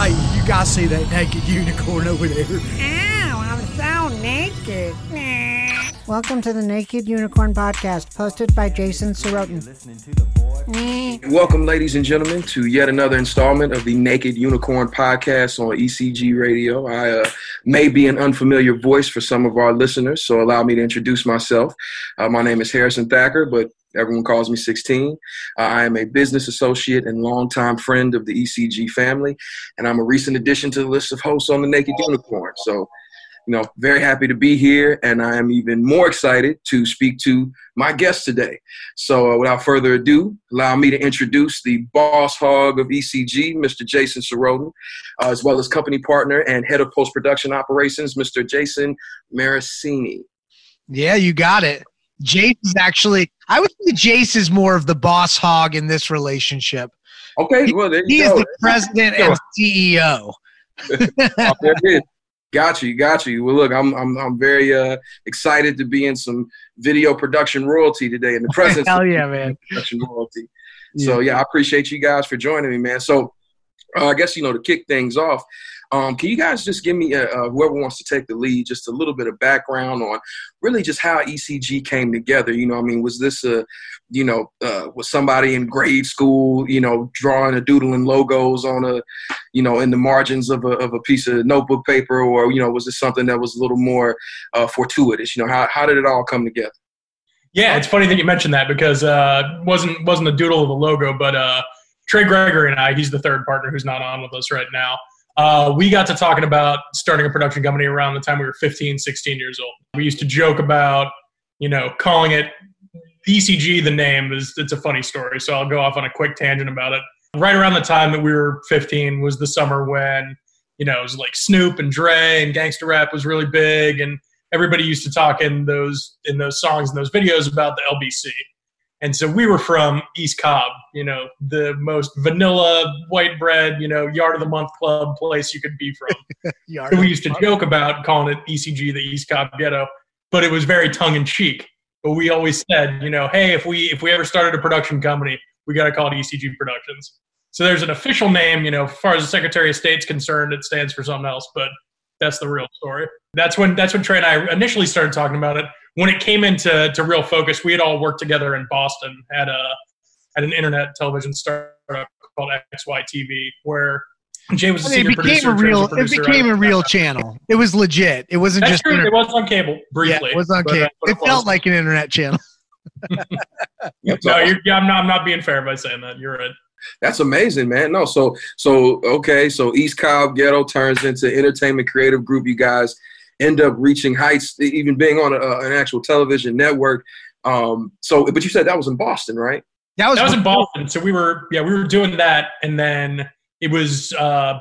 Hey, you guys see that naked unicorn over there? Ow, I'm so naked. Welcome to the Naked Unicorn Podcast, hosted by Jason Sirotin. Welcome, ladies and gentlemen, to yet another installment of the Naked Unicorn Podcast on ECG Radio. I may be an unfamiliar voice for some of our listeners, so allow me to introduce myself. My name is Harrison Thacker, but everyone calls me 16. I am a business associate and longtime friend of the ECG family, and I'm a recent addition to the list of hosts on the Naked Unicorn. So, you know, very happy to be here, and I am even more excited to speak to my guest today. So without further ado, allow me to introduce the boss hog of ECG, Mr. Jason Sirotin, as well as company partner and head of post-production operations, Mr. Jason Maricini. Yeah, you got it. Jace is actually, I would say Jace is more of the boss hog in this relationship. Okay, well, there you go. He is the president and CEO. Oh, there it is. Got you. Well, look, I'm very excited to be in some video production royalty today in the presence Hell yeah, of man. Production royalty. Yeah. So, yeah, I appreciate you guys for joining me, man. So, I guess, you know, to kick things off, can you guys just give me, whoever wants to take the lead, just a little bit of background on really just how ECG came together? You know, I mean, was this was somebody in grade school, you know, drawing or doodling logos on a, you know, in the margins of a piece of notebook paper, or, you know, was this something that was a little more fortuitous? You know, how did it all come together? Yeah, it's funny that you mentioned that because wasn't a doodle of a logo, but Trey Gregory and I, he's the third partner who's not on with us right now. We got to talking about starting a production company around the time we were 15, 16 years old. We used to joke about, you know, calling it ECG, the name. It's a funny story, so I'll go off on a quick tangent about it. Right around the time that we were 15 was the summer when, you know, it was like Snoop and Dre and gangster rap was really big, and everybody used to talk in those songs and those videos about the LBC. And so we were from East Cobb, you know, the most vanilla, white bread, you know, yard of the month club place you could be from. So we used to joke about calling it ECG, the East Cobb ghetto, but it was very tongue in cheek. But we always said, you know, hey, if we ever started a production company, we got to call it ECG Productions. So there's an official name, you know, as far as the Secretary of State's concerned, it stands for something else, but that's the real story. That's when Trey and I initially started talking about it. When it came into real focus, we had all worked together in Boston at an internet television startup called XYTV, where Jay was a senior producer. It became a real channel. It was legit. It wasn't That's just true. It was on cable briefly. Yeah, it was on cable. It felt like an internet channel. I'm not being fair by saying that. You're right. That's amazing, man. No, so East Cobb Ghetto turns into entertainment creative group. You guys end up reaching heights, even being on an actual television network. But you said that was in Boston, right? That was in Boston. So we were doing that, and then it was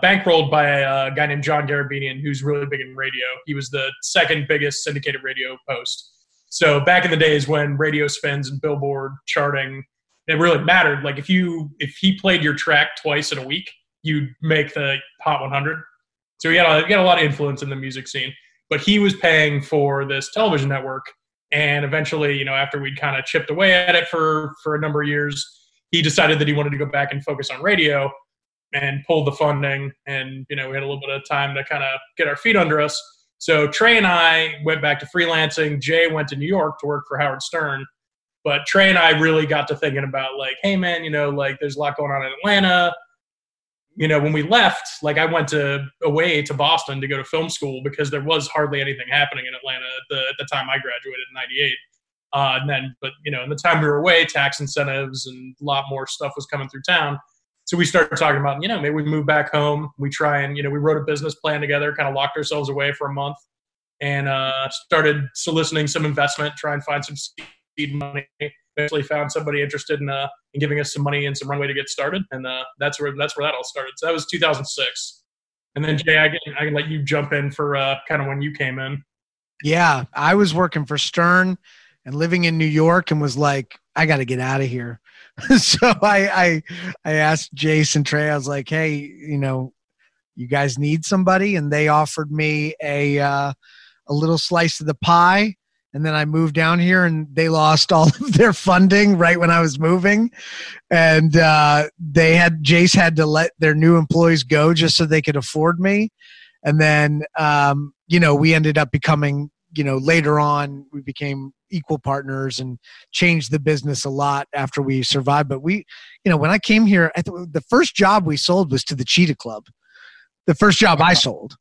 bankrolled by a guy named John Garabinian, who's really big in radio. He was the second biggest syndicated radio host. So back in the days when radio spins and Billboard charting, it really mattered. Like if he played your track twice in a week, you'd make the Hot 100. So he had a lot of influence in the music scene. But he was paying for this television network, and eventually, you know, after we'd kind of chipped away at it for a number of years, he decided that he wanted to go back and focus on radio and pull the funding, and, you know, we had a little bit of time to kind of get our feet under us. So Trey and I went back to freelancing. Jay went to New York to work for Howard Stern, but Trey and I really got to thinking about, like, hey, man, you know, like, there's a lot going on in Atlanta. You know, when we left, like, I went away to Boston to go to film school because there was hardly anything happening in Atlanta at the time I graduated in 98. You know, in the time we were away, tax incentives and a lot more stuff was coming through town. So we started talking about, you know, maybe we move back home. We try and, you know, we wrote a business plan together, kind of locked ourselves away for a month, and started soliciting some investment, try and find some seed money. Eventually found somebody interested in giving us some money and some runway to get started, and that's where that all started. So that was 2006, and then Jay, I can let you jump in for kind of when you came in. Yeah, I was working for Stern and living in New York, and was like, I got to get out of here. So I asked Jason Trey, I was like, hey, you know, you guys need somebody, and they offered me a little slice of the pie. And then I moved down here and they lost all of their funding right when I was moving. And they had, Jace had to let their new employees go just so they could afford me. And then, you know, we ended up becoming, you know, later on we became equal partners and changed the business a lot after we survived. But we, you know, when I came here, the first job we sold was to the Cheetah Club. The first job I sold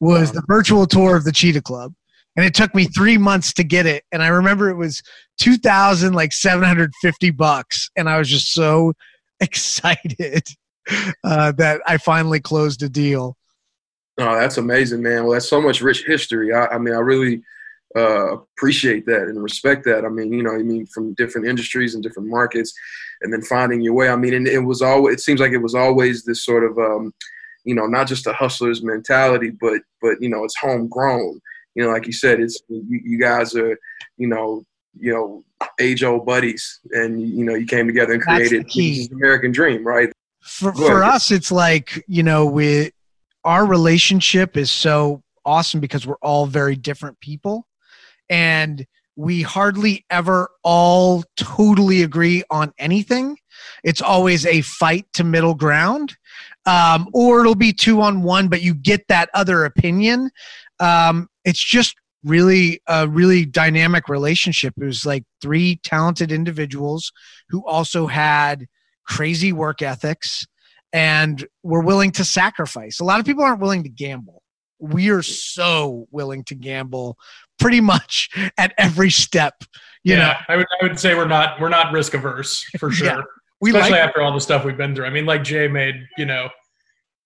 was the virtual tour of the Cheetah Club. And it took me 3 months to get it. And I remember it was $2,750. And I was just so excited that I finally closed a deal. Oh, that's amazing, man. Well, that's so much rich history. I mean, I really appreciate that and respect that. I mean, you know, I mean, from different industries and different markets and then finding your way. I mean, and it was always, it seems like it was always this sort of, you know, not just a hustler's mentality, but, you know, it's homegrown. You know, like you said, it's you guys are, you know, age-old buddies, and you know, you came together and created the American dream, right? For us, it's like, you know, our relationship is so awesome because we're all very different people, and we hardly ever all totally agree on anything. It's always a fight to middle ground, or it'll be 2-on-1, but you get that other opinion. It's just really a really dynamic relationship. It was like three talented individuals who also had crazy work ethics and were willing to sacrifice. A lot of people aren't willing to gamble. We are so willing to gamble pretty much at every step. You know, I would say we're not risk averse for sure. Yeah, especially after all the stuff we've been through. I mean, like Jay made, you know,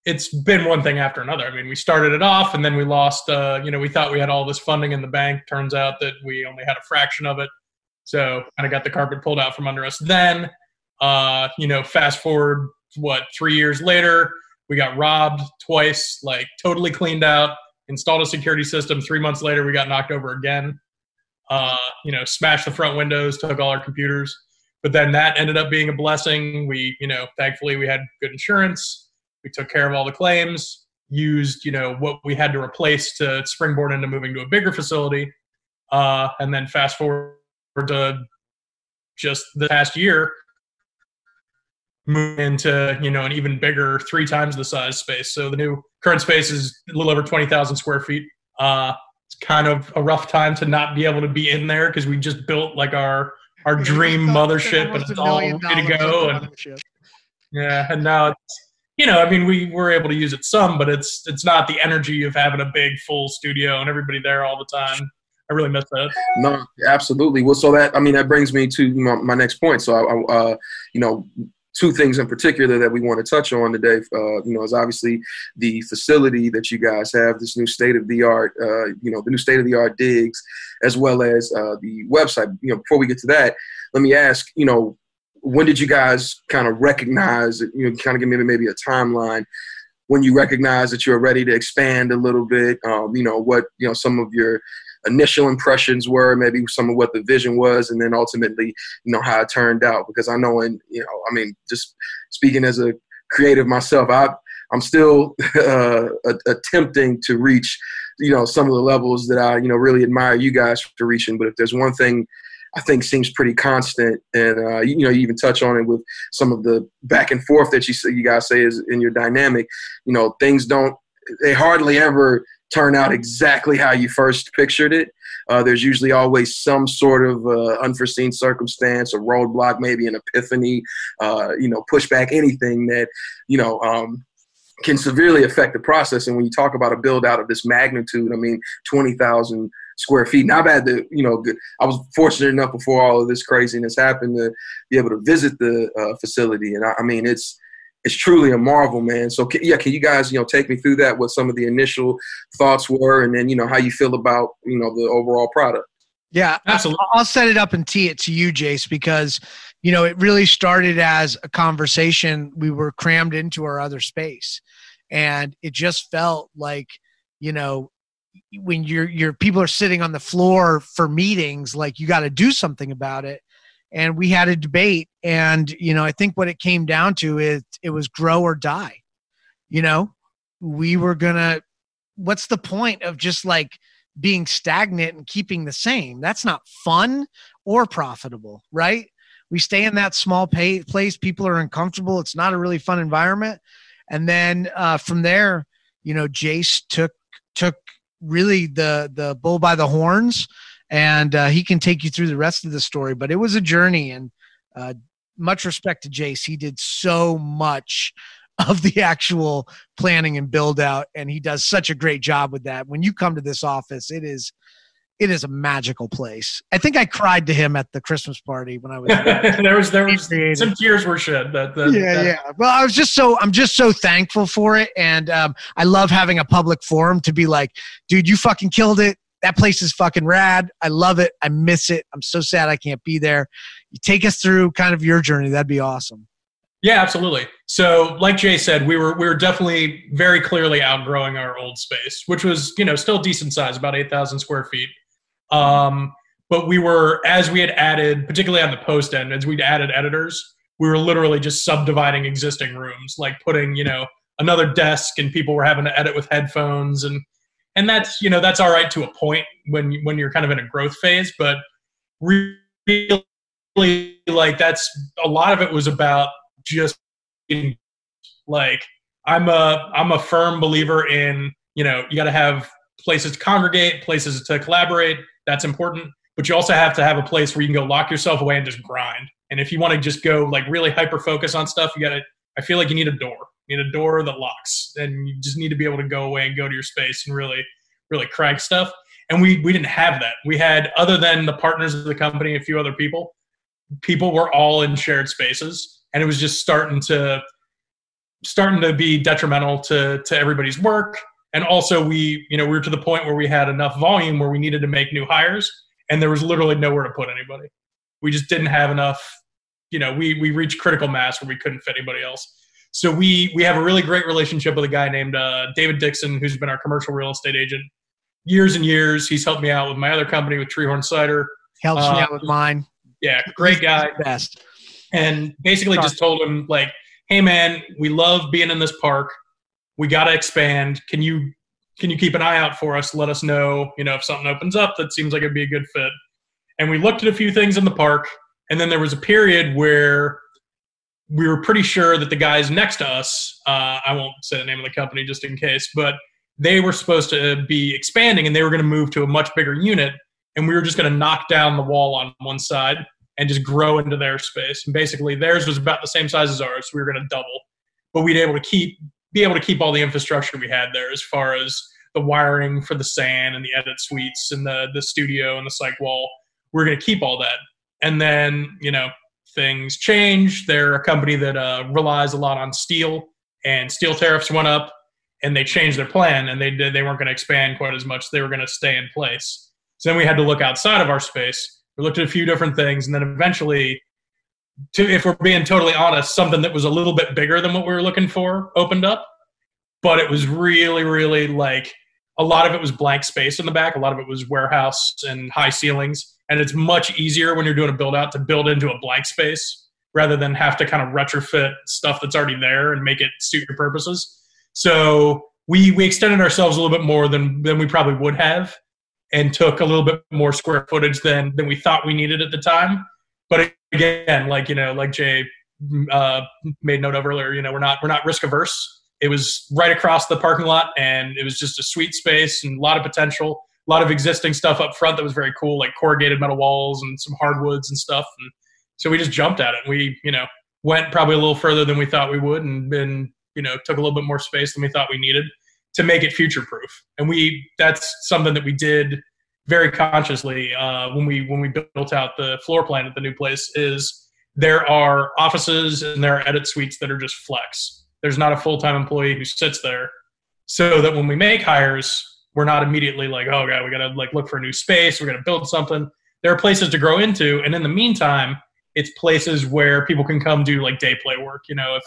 it's been one thing after another. I mean, we started it off and then we lost, you know, we thought we had all this funding in the bank. Turns out that we only had a fraction of it. So kind of got the carpet pulled out from under us. Then, you know, fast forward, 3 years later, we got robbed twice, like totally cleaned out, installed a security system. 3 months later, we got knocked over again, you know, smashed the front windows, took all our computers. But then that ended up being a blessing. We, you know, thankfully we had good insurance. We took care of all the claims, used, you know, what we had to replace to springboard into moving to a bigger facility. And then fast forward to just the past year, move into, you know, an even bigger, 3 times the size space. So the new current space is a little over 20,000 square feet. It's kind of a rough time to not be able to be in there because we just built like our dream mothership, but it's all ready to go. And, yeah, and now it's, you know, I mean, we were able to use it some, but it's not the energy of having a big full studio and everybody there all the time. I really miss that. No, absolutely. Well, so that, I mean, that brings me to my next point. So, I you know, 2 things in particular that we want to touch on today, you know, is obviously the facility that you guys have, this new state-of-the-art, you know, the new state-of-the-art digs, as well as the website. You know, before we get to that, let me ask, you know, when did you guys kind of recognize, you know, kind of give me maybe a timeline when you recognize that you're ready to expand a little bit, you know, what, you know, some of your initial impressions were, maybe some of what the vision was, and then ultimately, you know, how it turned out? Because I know, and, you know, I mean, just speaking as a creative myself, I'm still attempting to reach, you know, some of the levels that I, you know, really admire you guys for reaching. But if there's one thing I think seems pretty constant, and you know, you even touch on it with some of the back and forth that you guys say is in your dynamic. You know, things they hardly ever turn out exactly how you first pictured it. There's usually always some sort of unforeseen circumstance, a roadblock, maybe an epiphany, you know, pushback, anything that, you know, can severely affect the process. And when you talk about a build out of this magnitude, I mean, 20,000 square feet. And I've had the, you know, I was fortunate enough before all of this craziness happened to be able to visit the facility. And I mean, it's truly a marvel, man. So can you guys, you know, take me through that, what some of the initial thoughts were, and then, you know, how you feel about, you know, the overall product? Yeah, absolutely. I'll set it up and tee it to you, Jace, because, you know, it really started as a conversation. We were crammed into our other space, and it just felt like, you know, when your people are sitting on the floor for meetings, like, you got to do something about it. And we had a debate, and, you know, I think what it came down to is it was grow or die. You know, we were gonna, what's the point of just like being stagnant and keeping the same. That's not fun or profitable, right? We stay in that small place. People are uncomfortable. It's not a really fun environment. And then from there, you know, Jace took really the bull by the horns, and he can take you through the rest of the story. But it was a journey, and much respect to Jace. He did so much of the actual planning and build out, and he does such a great job with that. When you come to this office, it is a magical place. I think I cried to him at the Christmas party when I was there was some tears were shed. Yeah. Well, I'm just so thankful for it. And I love having a public forum to be like, dude, you fucking killed it. That place is fucking rad. I love it. I miss it. I'm so sad I can't be there. You take us through kind of your journey. That'd be awesome. Yeah, absolutely. So like Jay said, we were definitely very clearly outgrowing our old space, which was, you know, still decent size, about 8,000 square feet. But we were, as we had added, particularly on the post end, as we'd added editors, we were literally just subdividing existing rooms, like putting, you know, another desk, and people were having to edit with headphones. And that's, you know, that's all right to a point when you're kind of in a growth phase, but really, like, that's a lot of it was about just like, I'm a firm believer in, you know, you got to have places to congregate, places to collaborate. That's important. But you also have to have a place where you can go lock yourself away and just grind. And if you want to just go like really hyper-focus on stuff, I feel like you need a door. You need a door that locks, and you just need to be able to go away and go to your space and really, really crank stuff. And we didn't have that. We had, other than the partners of the company, a few other people were all in shared spaces. And it was just starting to be detrimental to everybody's work. And also we were to the point where we had enough volume where we needed to make new hires, and there was literally nowhere to put anybody. We just didn't have enough, you know, we reached critical mass where we couldn't fit anybody else. So we have a really great relationship with a guy named David Dixon, who's been our commercial real estate agent years and years. He's helped me out with my other company, with Treehorn Cider. Helps me out with mine. Yeah, great guy. Best. And basically just told him, like, hey, man, we love being in this park. We got to expand. Can you keep an eye out for us? Let us know, you know, if something opens up that seems like it'd be a good fit. And we looked at a few things in the park. And then there was a period where we were pretty sure that the guys next to us, I won't say the name of the company just in case, but they were supposed to be expanding, and they were going to move to a much bigger unit. And we were just going to knock down the wall on one side and just grow into their space. And basically theirs was about the same size as ours. So we were going to double, but we'd be able to keep all the infrastructure we had there, as far as the wiring for the SAN and the edit suites and the studio and the psych wall. We're going to keep all that. And then, you know, things change. They're a company that relies a lot on steel, and steel tariffs went up, and they changed their plan, and they weren't going to expand quite as much. They were going to stay in place. So then we had to look outside of our space. We looked at a few different things, and then eventually, if we're being totally honest, something that was a little bit bigger than what we were looking for opened up. But it was really, really, like, a lot of it was blank space in the back. A lot of it was warehouse and high ceilings. And it's much easier when you're doing a build out to build into a blank space rather than have to kind of retrofit stuff that's already there and make it suit your purposes. So we extended ourselves a little bit more than we probably would have, and took a little bit more square footage than we thought we needed at the time. But again, like, you know, like Jay made note of earlier, you know, we're not risk averse. It was right across the parking lot, and it was just a sweet space and a lot of potential, a lot of existing stuff up front that was very cool, like corrugated metal walls and some hardwoods and stuff. And so we just jumped at it. We, you know, went probably a little further than we thought we would, and you know, took a little bit more space than we thought we needed to make it future-proof. And that's something that we did very consciously when we built out the floor plan at the new place. Is there are offices and there are edit suites that are just flex. There's not a full-time employee who sits there, so that when we make hires, we're not immediately like, oh God, we got to like look for a new space. We're going to build something. There are places to grow into. And in the meantime, it's places where people can come do like day play work. You know,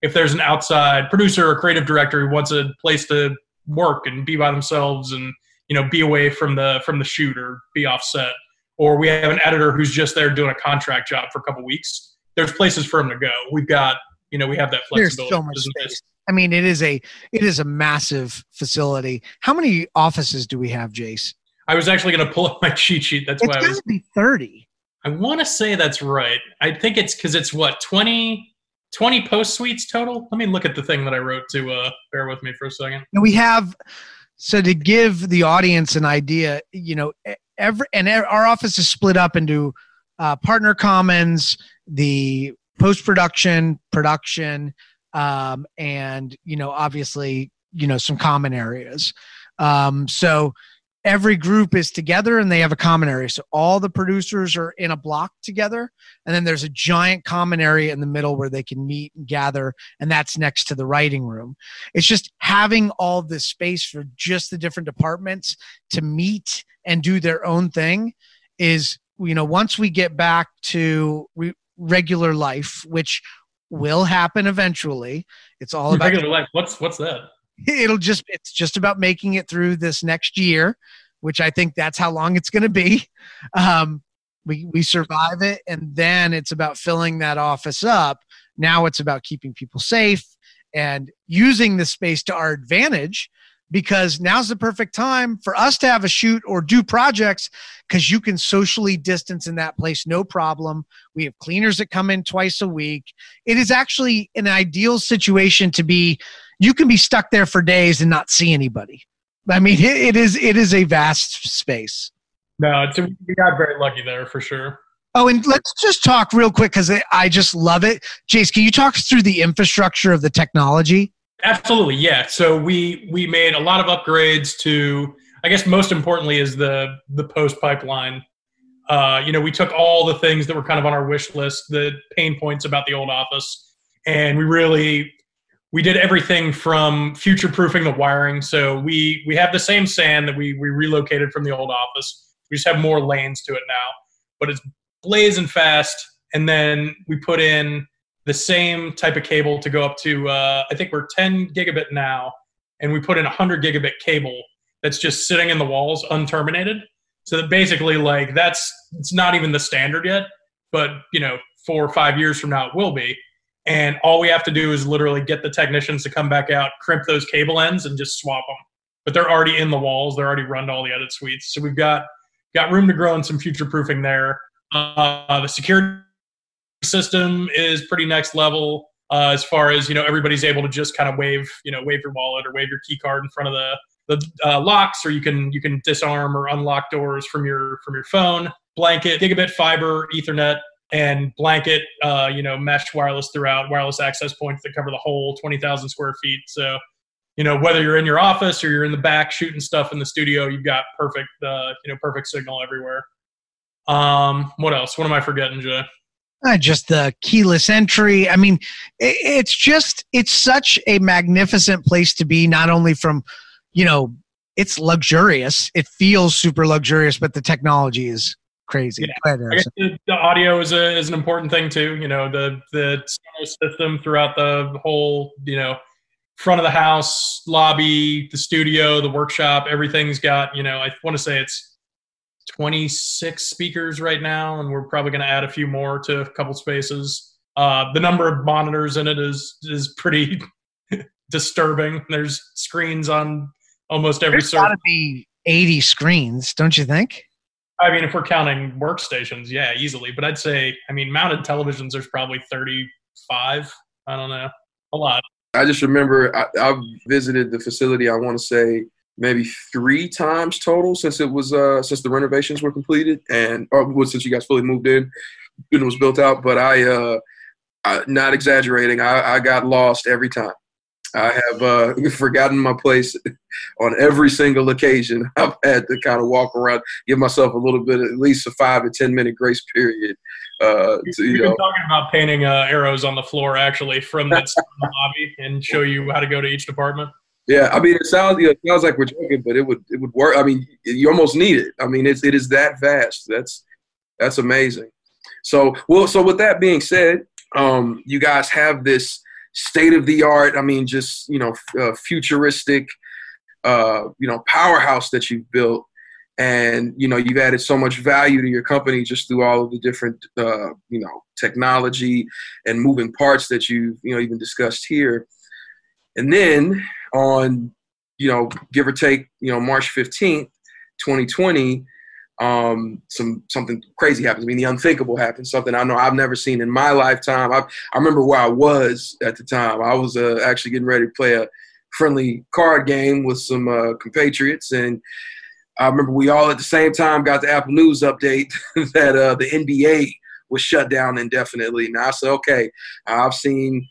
if there's an outside producer or creative director who wants a place to work and be by themselves and, you know, be away from the shoot or be offset, or we have an editor who's just there doing a contract job for a couple of weeks, there's places for him to go. We've got, you know, we have that flexibility. There's so much space. I mean, it is a massive facility. How many offices do we have, Jace? I was actually going to pull up my cheat sheet. That's why I was. It's going to be 30. I want to say that's right. I think it's because it's what, 20 post suites total. Let me look at the thing that I wrote to bear with me for a second. We have, so to give the audience an idea, you know, our office is split up into partner commons, the post-production, production, and, you know, obviously, you know, some common areas. So every group is together and they have a common area. So all the producers are in a block together. And then there's a giant common area in the middle where they can meet and gather. And that's next to the writing room. It's just having all this space for just the different departments to meet and do their own thing is, you know, once we get back to regular life, which will happen eventually. It's all about regular life. What's that? It's just about making it through this next year, which I think that's how long it's going to be. We survive it, and then it's about filling that office up. Now it's about keeping people safe and using the space to our advantage, because now's the perfect time for us to have a shoot or do projects because you can socially distance in that place, no problem. We have cleaners that come in twice a week. It is actually an ideal situation to be. You can be stuck there for days and not see anybody. I mean, it is a vast space. No, we got very lucky there for sure. Oh, and let's just talk real quick because I just love it. Jace, can you talk us through the infrastructure of the technology? Absolutely, yeah. So we made a lot of upgrades to, I guess most importantly is the post pipeline. You know, we took all the things that were kind of on our wish list, the pain points about the old office, and we did everything from future-proofing the wiring. So we have the same sand that we relocated from the old office. We just have more lanes to it now, but it's blazing fast. And then we put in the same type of cable to go up to, I think we're 10 gigabit now, and we put in 100 gigabit cable that's just sitting in the walls unterminated. So that basically, like, it's not even the standard yet, but, you know, 4 or 5 years from now it will be. And all we have to do is literally get the technicians to come back out, crimp those cable ends, and just swap them. But they're already in the walls. They're already run to all the edit suites. So we've got room to grow and some future proofing there. The security system is pretty next level as far as, you know, everybody's able to just kind of wave your wallet or wave your key card in front of the locks, or you can disarm or unlock doors from your phone. Blanket, gigabit fiber, Ethernet, and blanket, you know, mesh wireless throughout, wireless access points that cover the whole 20,000 square feet. So, you know, whether you're in your office or you're in the back shooting stuff in the studio, you've got perfect signal everywhere. What else? What am I forgetting, Jay? Just the keyless entry. I mean, it's such a magnificent place to be, not only from, you know, it's luxurious. It feels super luxurious, but the technology is crazy. Yeah. I guess the audio is an important thing too. You know, the system throughout the whole, you know, front of the house, lobby, the studio, the workshop, everything's got, you know, I want to say it's 26 speakers right now, and we're probably going to add a few more to a couple spaces. The number of monitors in it is pretty disturbing. There's screens on almost every surface. There's got to be 80 screens, don't you think? I mean, if we're counting workstations, yeah, easily. But I'd say, I mean, mounted televisions, there's probably 35. I don't know. A lot. I just remember I've visited the facility, I want to say, maybe 3 times total since it was since the renovations were completed since you guys fully moved in and it was built out. But I not exaggerating, I got lost every time. I have forgotten my place on every single occasion. I've had to kind of walk around, give myself a little bit, at least a 5 to 10 minute grace period. You've been talking about painting arrows on the floor, actually, from the lobby, and show you how to go to each department. Yeah, I mean, it sounds like we're joking, but it would work. I mean, you almost need it. I mean, it is that vast. That's amazing. So with that being said, you guys have this state-of-the-art, I mean, just, you know, futuristic, you know, powerhouse that you've built. And, you know, you've added so much value to your company just through all of the different, you know, technology and moving parts that you've, you know, even discussed here. And then on, you know, give or take, you know, March 15th, 2020, something crazy happens. I mean, the unthinkable happens, something I know I've never seen in my lifetime. I remember where I was at the time. I was actually getting ready to play a friendly card game with some compatriots, and I remember we all at the same time got the Apple News update that the NBA was shut down indefinitely. Now I said, okay, I've seen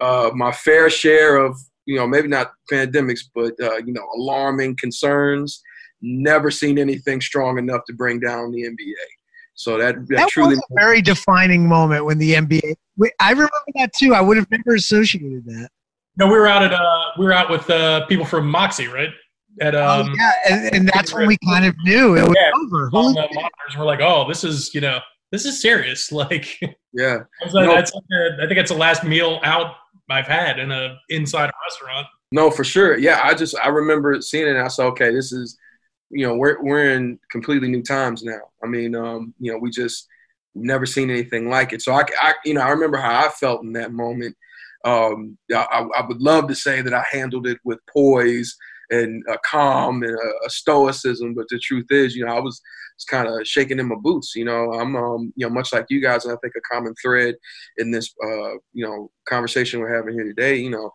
my fair share of, you know, maybe not pandemics, but, you know, alarming concerns. Never seen anything strong enough to bring down the NBA. So that truly was a very defining moment when the NBA – I remember that too. I would have never associated that. No, we were out at with people from Moxie, right? At, yeah, and that's when we kind of knew it was over. On the monitors, we're like, oh, this is, you know, this is serious. Like, yeah, I think it's the last meal out I've had in a inside a restaurant. No, for sure. Yeah, I remember seeing it, and I said, okay, this is, you know, we're in completely new times now. I mean, you know, we just never seen anything like it. So I you know, I remember how I felt in that moment. I would love to say that I handled it with poise and a calm and a stoicism, but the truth is, you know, I was kind of shaking in my boots. You know, I'm, you know, much like you guys, and I think a common thread in this, you know, conversation we're having here today, you know,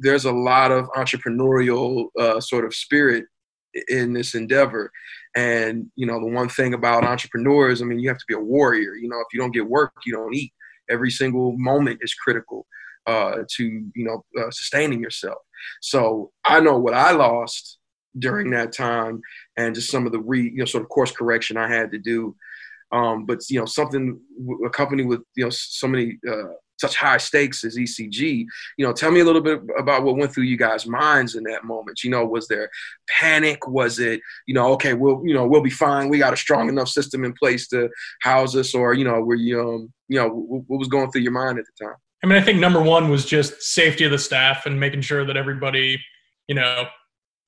there's a lot of entrepreneurial sort of spirit in this endeavor. And, you know, the one thing about entrepreneurs, I mean, you have to be a warrior. You know, if you don't get work, you don't eat. Every single moment is critical to, you know, sustaining yourself. So I know what I lost during that time, and just some of the you know, sort of course correction I had to do. But you know, something accompanied with, you know, so many such high stakes as ECG. You know, tell me a little bit about what went through you guys' minds in that moment. You know, was there panic? Was it, you know, okay, we'll be fine. We got a strong enough system in place to house us, or you know, were you you know, what was going through your mind at the time? I mean, I think number one was just safety of the staff and making sure that everybody, you know,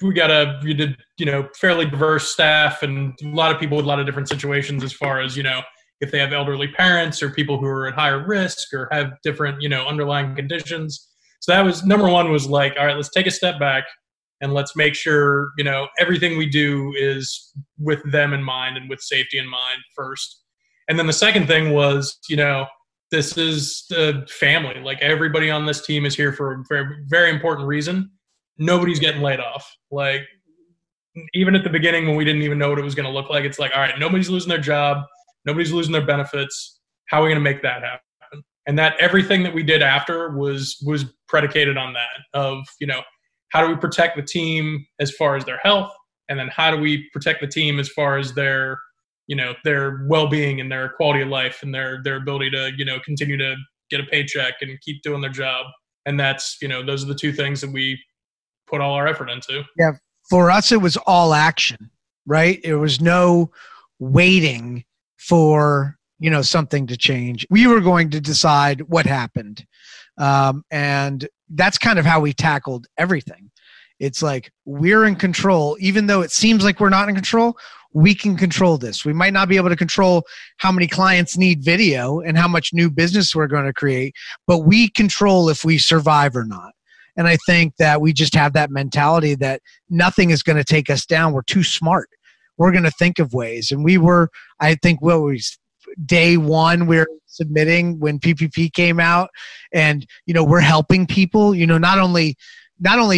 you know, fairly diverse staff and a lot of people with a lot of different situations as far as, you know, if they have elderly parents or people who are at higher risk or have different, you know, underlying conditions. So that was number one, was like, all right, let's take a step back and let's make sure, you know, everything we do is with them in mind and with safety in mind first. And then the second thing was, you know, this is the family. Like, everybody on this team is here for a very, very important reason. Nobody's getting laid off. Like, even at the beginning when we didn't even know what it was going to look like, it's like, all right, nobody's losing their job. Nobody's losing their benefits. How are we going to make that happen? And that everything that we did after was predicated on that, of, you know, how do we protect the team as far as their health? And then how do we protect the team as far as their, you know, their well-being and their quality of life and their ability to, you know, continue to get a paycheck and keep doing their job. And that's, you know, those are the two things that we put all our effort into. Yeah. For us, it was all action, right? It was no waiting for, you know, something to change. We were going to decide what happened. And that's kind of how we tackled everything. It's like, we're in control. Even though it seems like we're not in control, we can control this. We might not be able to control how many clients need video and how much new business we're going to create, but we control if we survive or not. And I think that we just have that mentality that nothing is going to take us down. We're too smart. We're going to think of ways. And we were, I think, day one, we're submitting when PPP came out, and, you know, we're helping people, you know, not only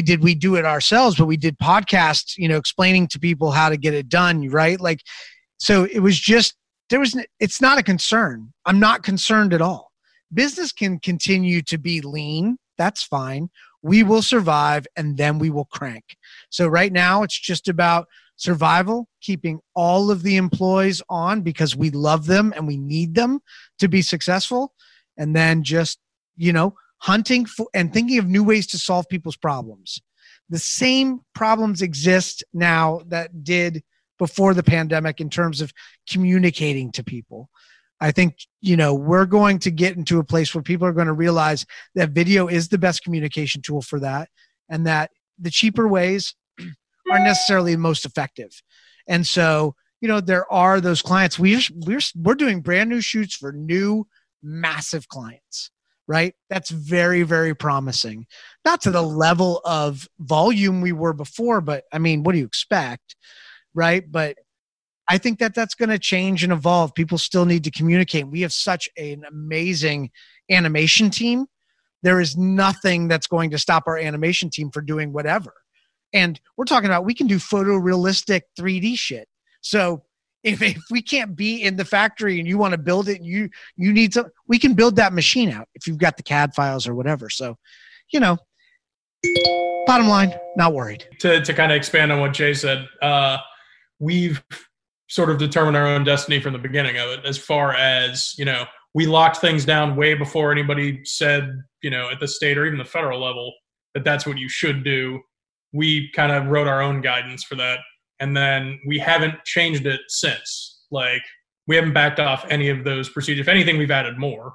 did we do it ourselves, but we did podcasts, you know, explaining to people how to get it done, right? Like, so it was just, it's not a concern. I'm not concerned at all. Business can continue to be lean. That's fine. We will survive, and then we will crank. So right now it's just about survival, keeping all of the employees on because we love them and we need them to be successful. And then just, you know, hunting for and thinking of new ways to solve people's problems. The same problems exist now that did before the pandemic in terms of communicating to people. I think, you know, we're going to get into a place where people are going to realize that video is the best communication tool for that, and that the cheaper ways aren't necessarily the most effective. And so, you know, there are those clients. We're doing brand new shoots for new massive clients. Right? That's very, very promising. Not to the level of volume we were before, but I mean, what do you expect? right? But I think that that's going to change and evolve. People still need to communicate. We have such an amazing animation team. There is nothing that's going to stop our animation team from doing whatever. And we're talking about, we can do photorealistic 3D shit. So if we can't be in the factory and you want to build it, you need to, we can build that machine out if you've got the CAD files or whatever. So, you know, bottom line, not worried. To kind of expand on what Jay said, we've sort of determined our own destiny from the beginning of it, as far as, you know, we locked things down way before anybody said, you know, at the state or even the federal level, that that's what you should do. We kind of wrote our own guidance for that. And then we haven't changed it since. Like, we haven't backed off any of those procedures. If anything, we've added more.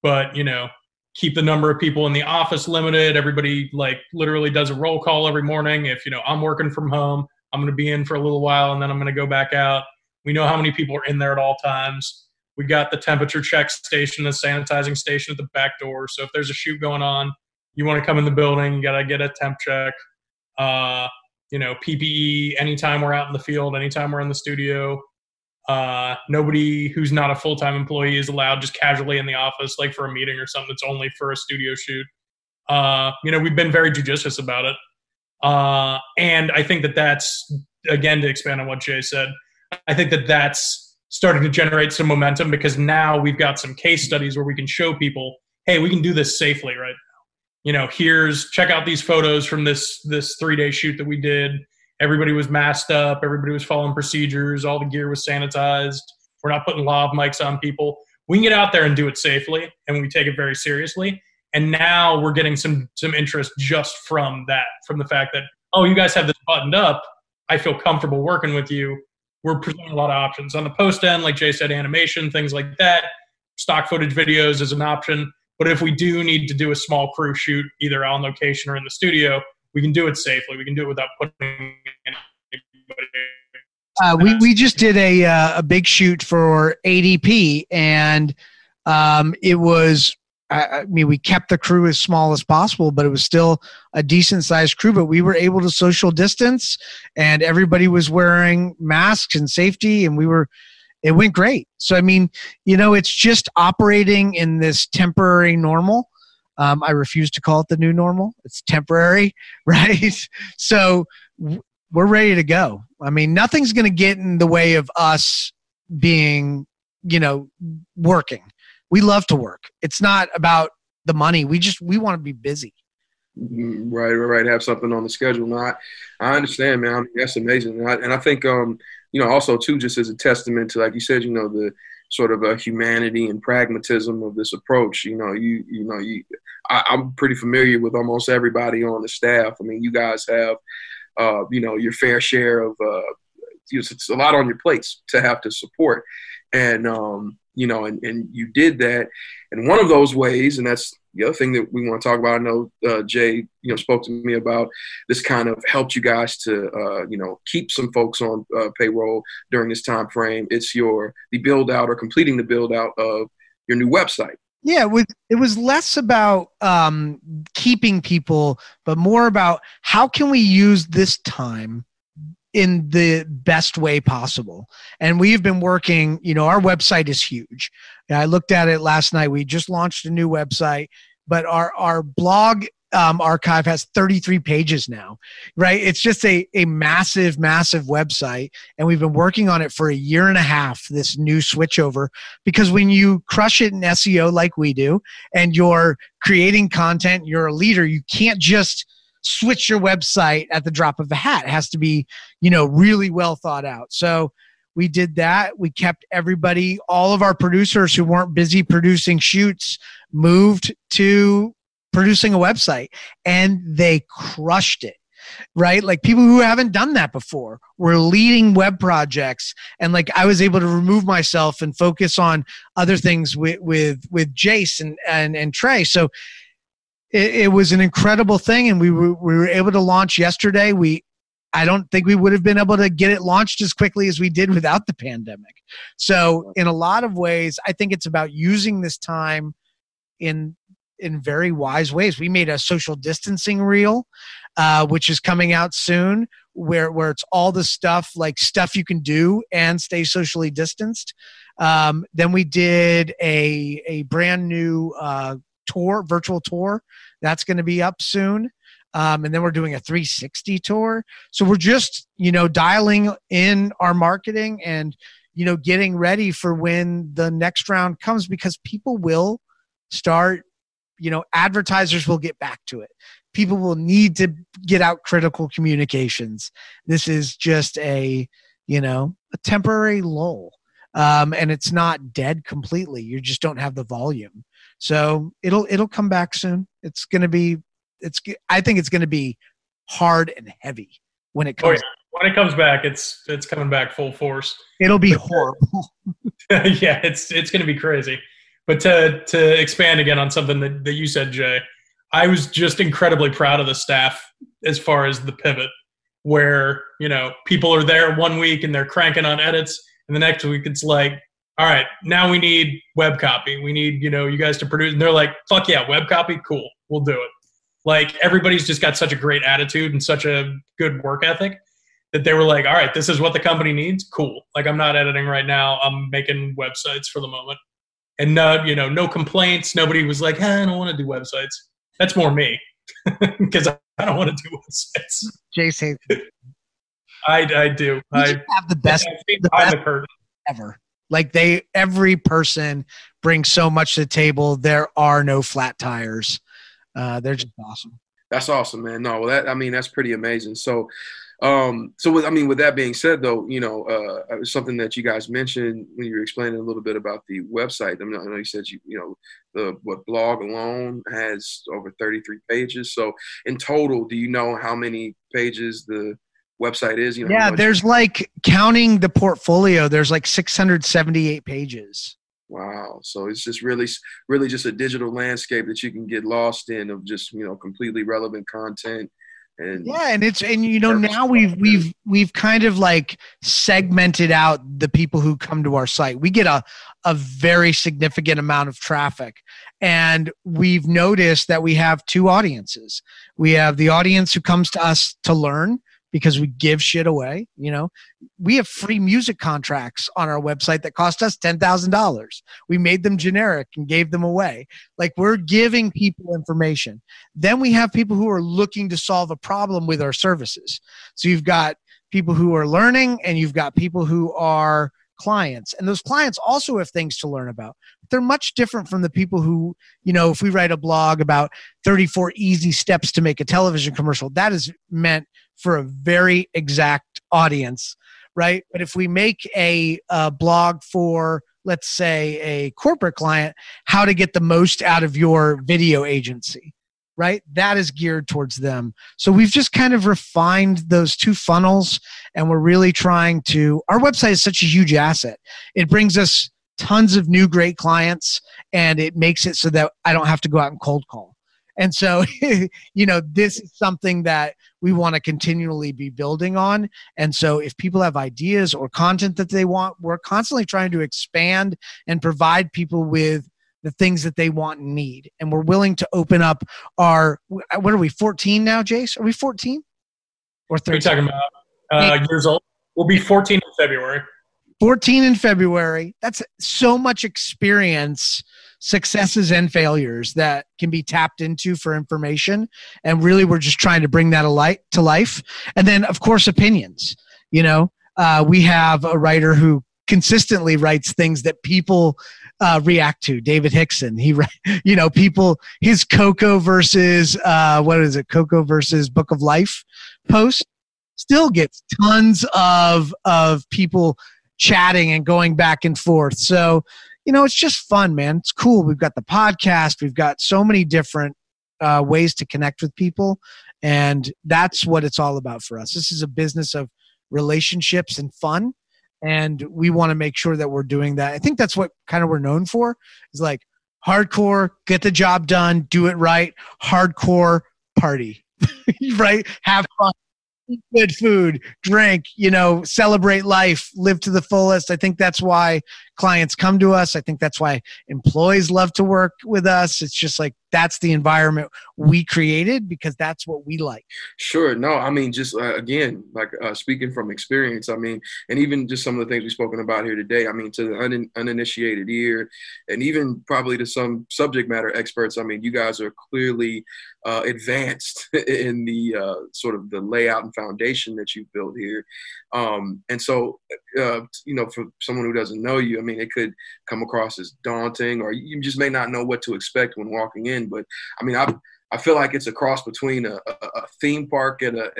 But, you know, keep the number of people in the office limited. Everybody, like, literally does a roll call every morning. If, you know, I'm working from home, I'm going to be in for a little while, and then I'm going to go back out. We know how many people are in there at all times. We got the temperature check station, the sanitizing station at the back door. So if there's a shoot going on, you want to come in the building, you got to get a temp check. You know, PPE, anytime we're out in the field, anytime we're in the studio. Nobody who's not a full-time employee is allowed just casually in the office, like for a meeting or something. It's only for a studio shoot. You know, we've been very judicious about it. And I think that that's, again, to expand on what Jay said, I think that that's starting to generate some momentum, because now we've got some case studies where we can show people, hey, we can do this safely right now. You know, check out these photos from this 3-day shoot that we did. Everybody was masked up. Everybody was following procedures. All the gear was sanitized. We're not putting lav mics on people. We can get out there and do it safely, and we take it very seriously. And now we're getting some interest just from that, from the fact that, oh, you guys have this buttoned up. I feel comfortable working with you. We're presenting a lot of options. On the post end, like Jay said, animation, things like that, stock footage videos is an option. But if we do need to do a small crew shoot, either on location or in the studio, we can do it safely. We can do it without putting anybody. We just did a big shoot for ADP, and it was, I mean, we kept the crew as small as possible, but it was still a decent-sized crew. But we were able to social distance, and everybody was wearing masks and safety, and it went great. So, I mean, you know, it's just operating in this temporary normal. I refuse to call it the new normal. It's temporary, right? So we're ready to go. I mean, nothing's going to get in the way of us being, you know, working. We love to work. It's not about the money. We want to be busy. Right. Have something on the schedule. No, I understand, man. I mean, that's amazing. And I think, you know, also too, just as a testament to, like you said, you know, the sort of humanity and pragmatism of this approach. You know, I'm pretty familiar with almost everybody on the staff. I mean, you guys have, you know, your fair share of, it's a lot on your plates to have to support. And, you know, and you did that. And one of those ways, and that's the other thing that we want to talk about, I know Jay, you know, spoke to me about this, kind of helped you guys to, you know, keep some folks on payroll during this time frame. It's the build out, or completing the build out of your new website. Yeah, it was less about keeping people, but more about how can we use this time in the best way possible. And we've been working, you know, our website is huge. I looked at it last night. We just launched a new website, but our blog archive has 33 pages now, right? It's just a massive, massive website. And we've been working on it for a year and a half, this new switchover, because when you crush it in SEO like we do, and you're creating content, you're a leader, you can't just switch your website at the drop of a hat. It has to be, you know, really well thought out. So we did that. We kept everybody, all of our producers who weren't busy producing shoots, moved to producing a website, and they crushed it, right? Like, people who haven't done that before were leading web projects. And like, I was able to remove myself and focus on other things with Jason and Trey. So it was an incredible thing, and we were able to launch yesterday. I don't think we would have been able to get it launched as quickly as we did without the pandemic. So in a lot of ways, I think it's about using this time in very wise ways. We made a social distancing reel, which is coming out soon. where it's all the stuff, like stuff you can do and stay socially distanced. Then we did a brand new tour, virtual tour. That's going to be up soon. And then we're doing a 360 tour. So we're just, dialing in our marketing and, getting ready for when the next round comes, because people will start, advertisers will get back to it. People will need to get out critical communications. This is just a temporary lull. And it's not dead completely. You just don't have the volume. So it'll come back soon. I think it's going to be hard and heavy when it comes. Oh, yeah. When it comes back, it's coming back full force. It'll be horrible. Yeah, it's going to be crazy. But to expand again on something that you said, Jay, I was just incredibly proud of the staff as far as the pivot, where people are there one week and they're cranking on edits, and the next week it's like, all right, now we need web copy. We need you guys to produce, and they're like, fuck yeah, web copy, cool, we'll do it. Like, everybody's just got such a great attitude and such a good work ethic that they were like, all right, this is what the company needs. Cool. Like, I'm not editing right now. I'm making websites for the moment. And no complaints. Nobody was like, I don't want to do websites. That's more me, because I don't want to do websites. Jason, I do. I have the best ever. Like, every person brings so much to the table. There are no flat tires. They're just awesome. That's awesome, man. No, that's pretty amazing. So, with that being said, though, something that you guys mentioned when you were explaining a little bit about the website. I know you said the blog alone has over 33 pages. So in total, do you know how many pages the website is? Yeah, there's like, counting the portfolio, there's like 678 pages. Wow. So it's just really just a digital landscape that you can get lost in, of just, completely relevant content. And yeah. And now we've kind of like segmented out the people who come to our site. We get a very significant amount of traffic, and we've noticed that we have two audiences. We have the audience who comes to us to learn, because we give shit away. We have free music contracts on our website that cost us $10,000. We made them generic and gave them away. Like, we're giving people information. Then we have people who are looking to solve a problem with our services. So you've got people who are learning, and you've got people who are clients. And those clients also have things to learn about. They're much different from the people who, if we write a blog about 34 easy steps to make a television commercial, that is meant for a very exact audience, right? But if we make a blog for, let's say, a corporate client, how to get the most out of your video agency, right? That is geared towards them. So we've just kind of refined those two funnels, and we're really trying to, our website is such a huge asset. It brings us tons of new great clients, and it makes it so that I don't have to go out and cold call. And so, this is something that we want to continually be building on. And so if people have ideas or content that they want, we're constantly trying to expand and provide people with the things that they want and need. And we're willing to open up our, what are we, 14 now, Jace? Are we 14 or 13? What are you talking about? Years old? We'll be 14 in February. 14 in February. That's so much experience, successes and failures that can be tapped into for information. And really, we're just trying to bring that to life. And then, of course, opinions. We have a writer who consistently writes things that people react to. David Hickson, his Coco versus, Coco versus Book of Life post still gets tons of people chatting and going back and forth. So, it's just fun, man. It's cool. We've got the podcast. We've got so many different ways to connect with people. And that's what it's all about for us. This is a business of relationships and fun. And we want to make sure that we're doing that. I think that's what kind of we're known for, is like hardcore, get the job done, do it right, hardcore party, right? Have fun. Eat good food, drink, celebrate life, live to the fullest. I think that's why clients come to us. I think that's why employees love to work with us. It's just like, that's the environment we created because that's what we like. Sure. No, I mean, just again, like speaking from experience, I mean, and even just some of the things we've spoken about here today, I mean, to the uninitiated ear and even probably to some subject matter experts, I mean, you guys are clearly advanced in the sort of the layout and foundation that you've built here. And so, you know, for someone who doesn't know you, I mean, it could come across as daunting, or you just may not know what to expect when walking in. But I mean, I feel like it's a cross between a theme park and a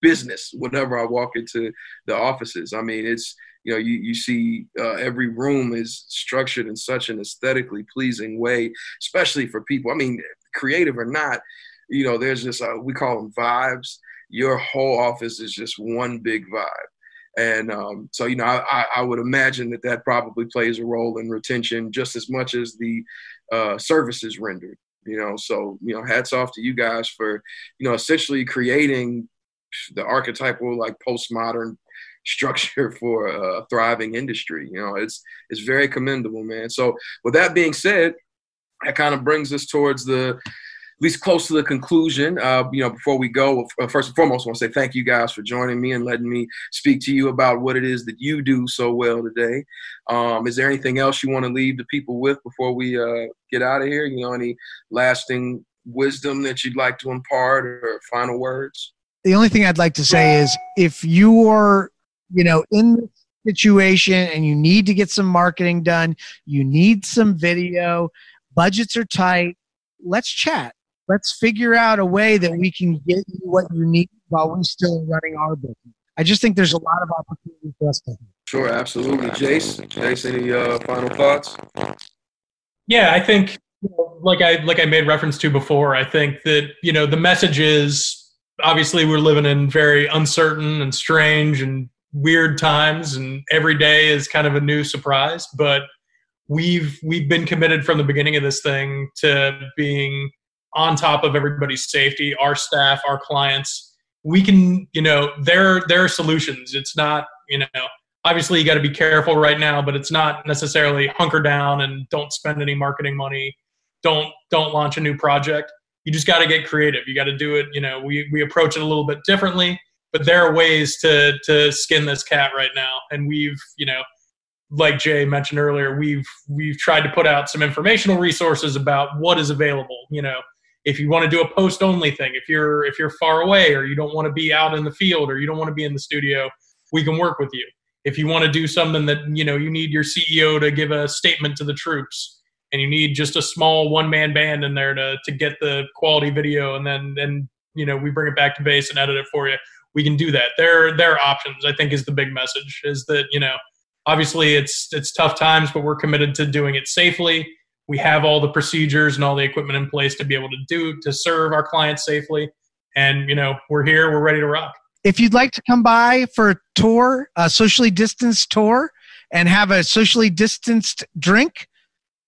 business. Whenever I walk into the offices, I mean, it's, you know, you see every room is structured in such an aesthetically pleasing way, especially for people. I mean, creative or not, you know, there's just we call them vibes. Your whole office is just one big vibe. And so, you know, I would imagine that that probably plays a role in retention just as much as the services rendered, you know. So, you know, hats off to you guys for, you know, essentially creating the archetypal, like, postmodern structure for a thriving industry. You know, it's very commendable, man. So with that being said, that kind of brings us towards the at least close to the conclusion. You know, before we go, first and foremost, I want to say thank you guys for joining me and letting me speak to you about what it is that you do so well today. Is there anything else you want to leave the people with before we get out of here? You know, any lasting wisdom that you'd like to impart or final words? The only thing I'd like to say is if you're, you know, in this situation and you need to get some marketing done, you need some video, budgets are tight, let's chat. Let's figure out a way that we can get you what you need while we're still running our business. I just think there's a lot of opportunity for us to have. Sure, absolutely. Jace, any final thoughts? Yeah, I think, you know, like I made reference to before, I think that, you know, the message is, obviously we're living in very uncertain and strange and weird times, and every day is kind of a new surprise, but we've been committed from the beginning of this thing to being on top of everybody's safety, our staff, our clients. We can, you know, there are solutions. It's not, you know, obviously you got to be careful right now, but it's not necessarily hunker down and don't spend any marketing money. Don't launch a new project. You just got to get creative. You got to do it. You know, we approach it a little bit differently, but there are ways to skin this cat right now. And we've, you know, like Jay mentioned earlier, we've tried to put out some informational resources about what is available, you know. If you want to do a post-only thing, if you're far away or you don't want to be out in the field or you don't want to be in the studio, we can work with you. If you want to do something that, you know, you need your CEO to give a statement to the troops and you need just a small one-man band in there to get the quality video and then you know, we bring it back to base and edit it for you, we can do that. There are options, I think, is the big message, is that, you know, obviously it's tough times, but we're committed to doing it safely. We have all the procedures and all the equipment in place to be able to serve our clients safely. And, you know, we're here, we're ready to rock. If you'd like to come by for a tour, a socially distanced tour, and have a socially distanced drink,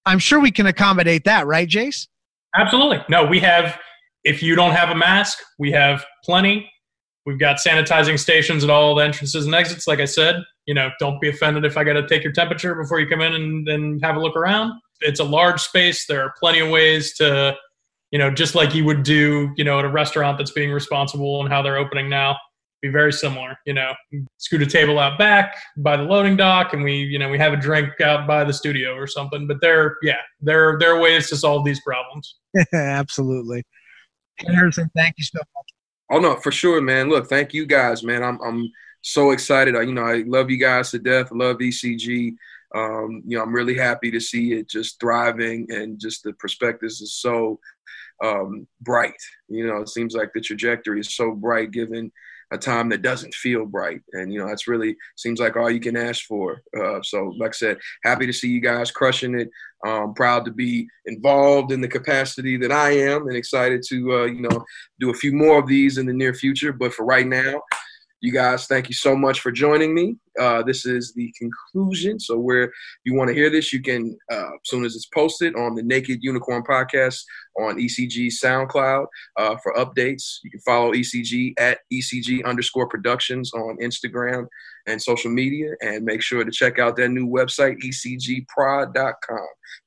I'm sure we can accommodate that, right, Jace? Absolutely. No, we have, if you don't have a mask, we have plenty. We've got sanitizing stations at all the entrances and exits. Like I said, you know, don't be offended if I got to take your temperature before you come in and have a look around. It's a large space. There are plenty of ways to, you know, just like you would do, you know, at a restaurant that's being responsible and how they're opening now, be very similar. You know, scoot a table out back by the loading dock and we, you know, we have a drink out by the studio or something. But there are ways to solve these problems. Absolutely. Harrison, thank you so much. Oh, no, for sure, man. Look, thank you guys, man. I'm so excited. You know, I love you guys to death. I love ECG. You know, I'm really happy to see it just thriving, and just the perspectives is so bright. You know, it seems like the trajectory is so bright given a time that doesn't feel bright. And, you know, that's really seems like all you can ask for. So like I said, happy to see you guys crushing it. Proud to be involved in the capacity that I am, and excited to, you know, do a few more of these in the near future. But for right now, you guys, thank you so much for joining me. This is the conclusion. So where you want to hear this, you can, as soon as it's posted on the Naked Unicorn podcast on ECG SoundCloud for updates. You can follow ECG at ECG_productions on Instagram and social media, and make sure to check out their new website, ecgprod.com,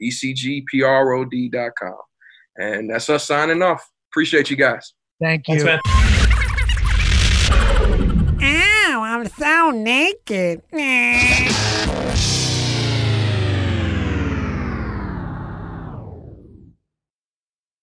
ecgprod.com. And that's us signing off. Appreciate you guys. Thank you. Thanks, man. Ow, I'm so naked.